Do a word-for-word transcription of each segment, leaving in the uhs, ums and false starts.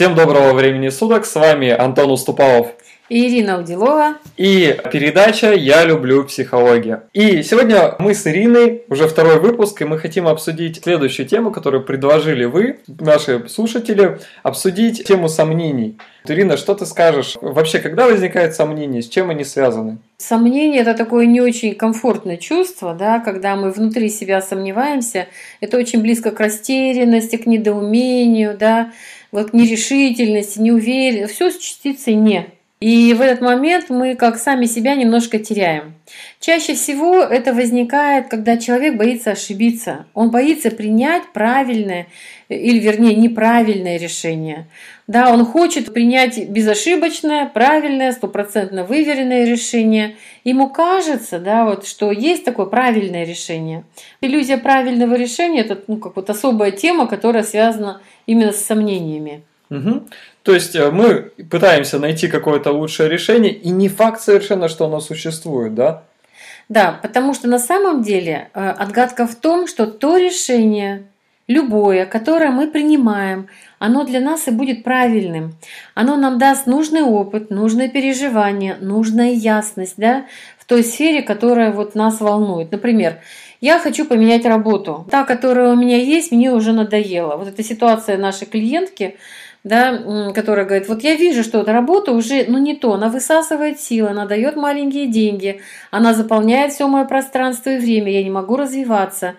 Всем доброго времени суток, с вами Антон Уступалов и Ирина Удилова и передача «Я люблю психологию». И сегодня мы с Ириной, уже второй выпуск, и мы хотим обсудить следующую тему, которую предложили вы, наши слушатели, обсудить тему сомнений. Ирина, что ты скажешь? Вообще, когда возникают сомнения, с чем они связаны? Сомнение – это такое не очень комфортное чувство, да, когда мы внутри себя сомневаемся. Это очень близко к растерянности, к недоумению, да, вот к нерешительности, неуверенности. Все с частицей «не». И в этот момент мы как сами себя немножко теряем. Чаще всего это возникает, когда человек боится ошибиться. Он боится принять правильное или, вернее, неправильное решение. Да, он хочет принять безошибочное, правильное, стопроцентно выверенное решение. Ему кажется, да, вот, что есть такое правильное решение. Иллюзия правильного решения – это ну, как вот особая тема, которая связана именно с сомнениями. Угу. То есть мы пытаемся найти какое-то лучшее решение, и не факт совершенно, что оно существует, да? Да, потому что на самом деле отгадка в том, что то решение, любое, которое мы принимаем, оно для нас и будет правильным. Оно нам даст нужный опыт, нужные переживания, нужная ясность, да, в той сфере, которая вот нас волнует. Например, я хочу поменять работу. Та, которая у меня есть, мне уже надоела. Вот эта ситуация нашей клиентки, да, которая говорит, вот я вижу, что эта работа уже ну, не то, она высасывает силы, она дает маленькие деньги, она заполняет все мое пространство и время, я не могу развиваться.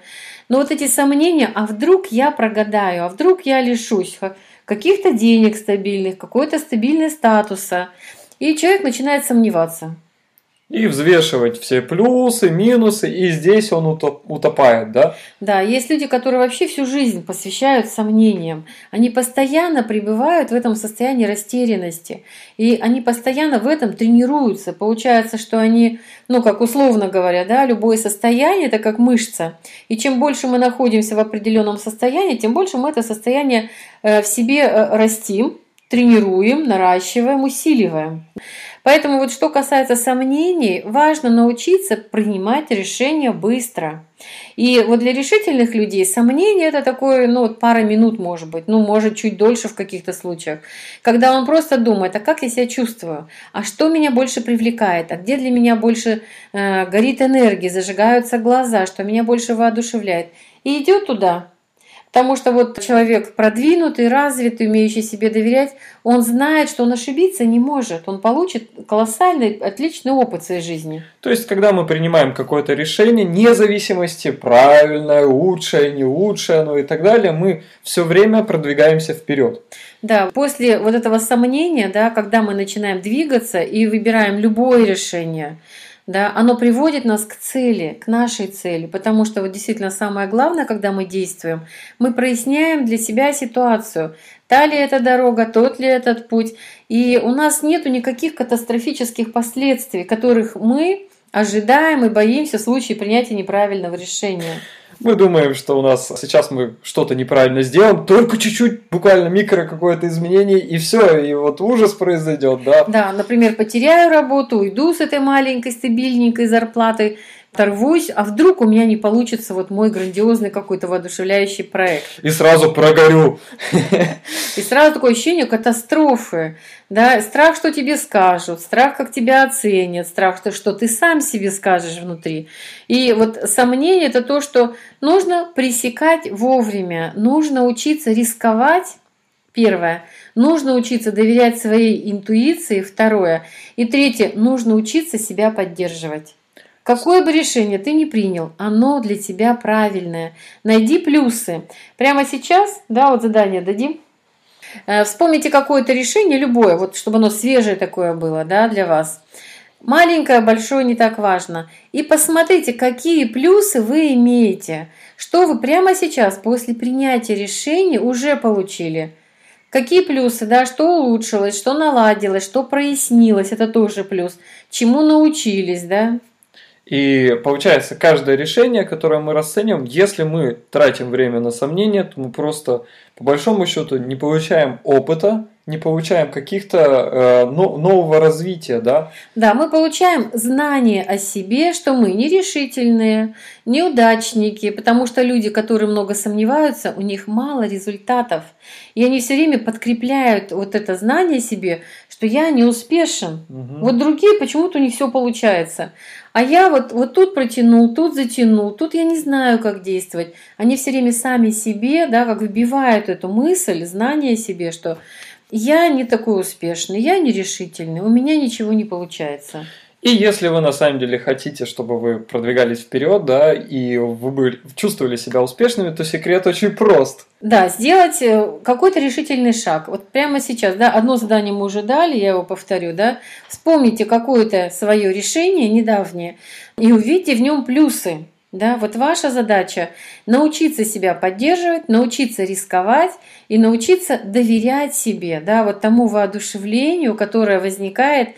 Но вот эти сомнения, а вдруг я прогадаю, а вдруг я лишусь каких-то денег стабильных, какой-то стабильного статуса. И человек начинает сомневаться. И взвешивать все плюсы, минусы, и здесь он утопает, да? Да, есть люди, которые вообще всю жизнь посвящают сомнениям. Они постоянно пребывают в этом состоянии растерянности. И они постоянно в этом тренируются. Получается, что они, ну как условно говоря, да, любое состояние – это как мышца. И чем больше мы находимся в определенном состоянии, тем больше мы это состояние в себе растим, тренируем, наращиваем, усиливаем. Поэтому вот что касается сомнений, важно научиться принимать решения быстро. И вот для решительных людей сомнение это такое, ну вот пара минут может быть, ну может чуть дольше в каких-то случаях, когда он просто думает, а как я себя чувствую, а что меня больше привлекает, а где для меня больше э, горит энергия, зажигаются глаза, что меня больше воодушевляет, и идет туда. Потому что вот человек продвинутый, развитый, умеющий себе доверять, он знает, что он ошибиться не может. Он получит колоссальный, отличный опыт в своей жизни. То есть, когда мы принимаем какое-то решение, вне зависимости, правильное, лучшее, не лучшее, ну и так далее, мы все время продвигаемся вперед. Да, после вот этого сомнения, да, когда мы начинаем двигаться и выбираем любое решение, да, оно приводит нас к цели, к нашей цели, потому что вот действительно самое главное, когда мы действуем, мы проясняем для себя ситуацию, та ли эта дорога, тот ли этот путь, и у нас нету никаких катастрофических последствий, которых мы ожидаем и боимся в случае принятия неправильного решения. Мы думаем, что у нас сейчас мы что-то неправильно сделаем, только чуть-чуть, буквально микро какое-то изменение, и все, и вот ужас произойдет, да? Да, например, потеряю работу, уйду с этой маленькой стабильненькой зарплатой, торвусь, а вдруг у меня не получится вот мой грандиозный какой-то воодушевляющий проект. И сразу прогорю. И сразу такое ощущение катастрофы. Да? Страх, что тебе скажут, страх, как тебя оценят, страх, что ты сам себе скажешь внутри. И вот сомнение – это то, что нужно пресекать вовремя, нужно учиться рисковать. Первое. Нужно учиться доверять своей интуиции. Второе. И третье. Нужно учиться себя поддерживать. Какое бы решение ты ни принял, оно для тебя правильное. Найди плюсы. Прямо сейчас, да, вот задание дадим. Вспомните какое-то решение, любое, вот чтобы оно свежее такое было, да, для вас. Маленькое, большое, не так важно. И посмотрите, какие плюсы вы имеете, что вы прямо сейчас после принятия решения уже получили. Какие плюсы, да, что улучшилось, что наладилось, что прояснилось, это тоже плюс. Чему научились, да. И получается, каждое решение, которое мы расценим, если мы тратим время на сомнения, то мы просто, по большому счету, не получаем опыта не получаем каких-то э, но, нового развития, да? Да, мы получаем знание о себе, что мы нерешительные, неудачники, потому что люди, которые много сомневаются, у них мало результатов. И они все время подкрепляют вот это знание о себе, что я неуспешен. Угу. Вот другие почему-то у них все получается. А я вот, вот тут протянул, тут затянул, тут я не знаю, как действовать. Они все время сами себе, да, как вбивают эту мысль, знание о себе, что я не такой успешный, я нерешительный, у меня ничего не получается. И если вы на самом деле хотите, чтобы вы продвигались вперед, да, и вы были, чувствовали себя успешными, то секрет очень прост. Да, сделать какой-то решительный шаг. Вот прямо сейчас, да, одно задание мы уже дали, я его повторю, да. Вспомните какое-то свое решение недавнее и увидите в нем плюсы. Да, вот ваша задача научиться себя поддерживать, научиться рисковать и научиться доверять себе, да, вот тому воодушевлению, которое возникает,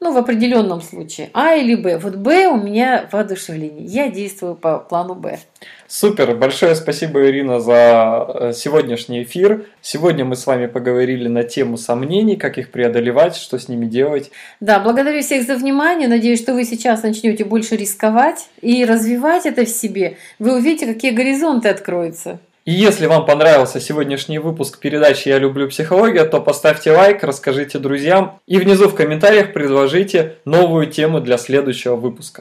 ну, в определенном случае, А или Б. Вот Б у меня воодушевление. Я действую по плану Б. Супер! Большое спасибо, Ирина, за сегодняшний эфир. Сегодня мы с вами поговорили на тему сомнений, как их преодолевать, что с ними делать. Да, благодарю всех за внимание. Надеюсь, что вы сейчас начнете больше рисковать и развивать это в себе. Вы увидите, какие горизонты откроются. И если вам понравился сегодняшний выпуск передачи «Я люблю психологию», то поставьте лайк, расскажите друзьям и внизу в комментариях предложите новую тему для следующего выпуска.